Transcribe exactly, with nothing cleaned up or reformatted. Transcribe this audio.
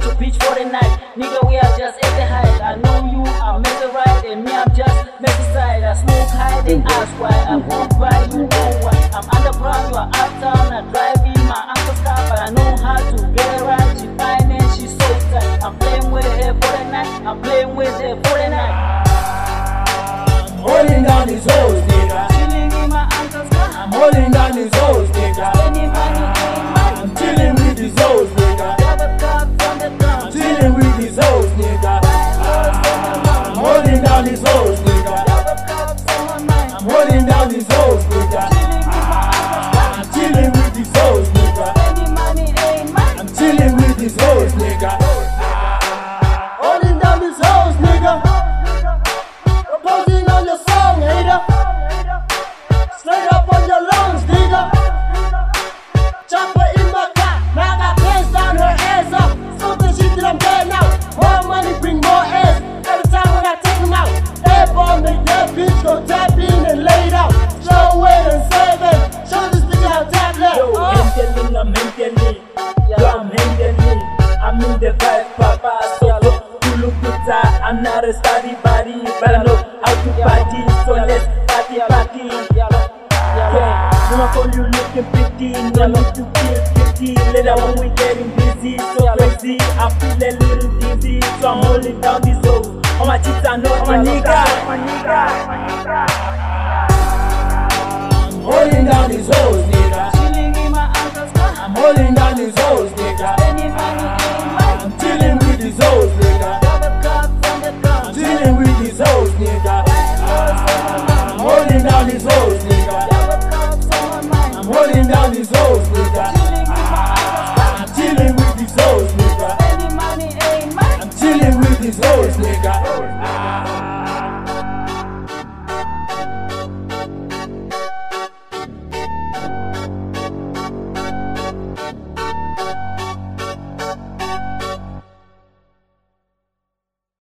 to the beach for the night. Nigga, we are just at the height. I know you are made the right, and me, I'm just made the side. I smoke high, then ask why. I walk by, you know why. I'm underground, you are uptown. I drive in my uncle's car, but I know how to get around. She fine and she's so tight. I'm playing with her for the night. I'm playing with her for the night. I'm holding down these hoes, nigga. Chilling in my uncle's car. I'm holding down these hoes, nigga. I'm chilling with these hoes, nigga. I'm chilling with these hoes, nigga. I'm holding down these hoes, nigga. I'm holding down these hoes, nigga. I'm chilling with these hoes, nigga. I'm chilling with these hoes, nigga. Holding down these hoes, nigga. Proposing on your song, hater. Straight up on your lungs, nigga. Chopper in my car, now I got pants down, her ass up. Smoking shit till I'm dead now. More money bring more ass. Every time when I take them out, that bomb make that bitch go tap in and lay it out. Show it and save it. Show this bitch how tap left. Yo, I'm telling, I'm telling. Yo, I'm telling. I'm in the vibe, papa. So look, you look good, I'm not a study buddy, but I know how to party. So let's party, party. Yeah, when I call you looking pretty, no need to feel guilty. Later when we getting busy, so crazy, I feel a little dizzy. So I'm holding down these hoes. All my chicks I know, my nigga. I'm holding down these hoes, nigga. I'm holding down these hoes, nigga.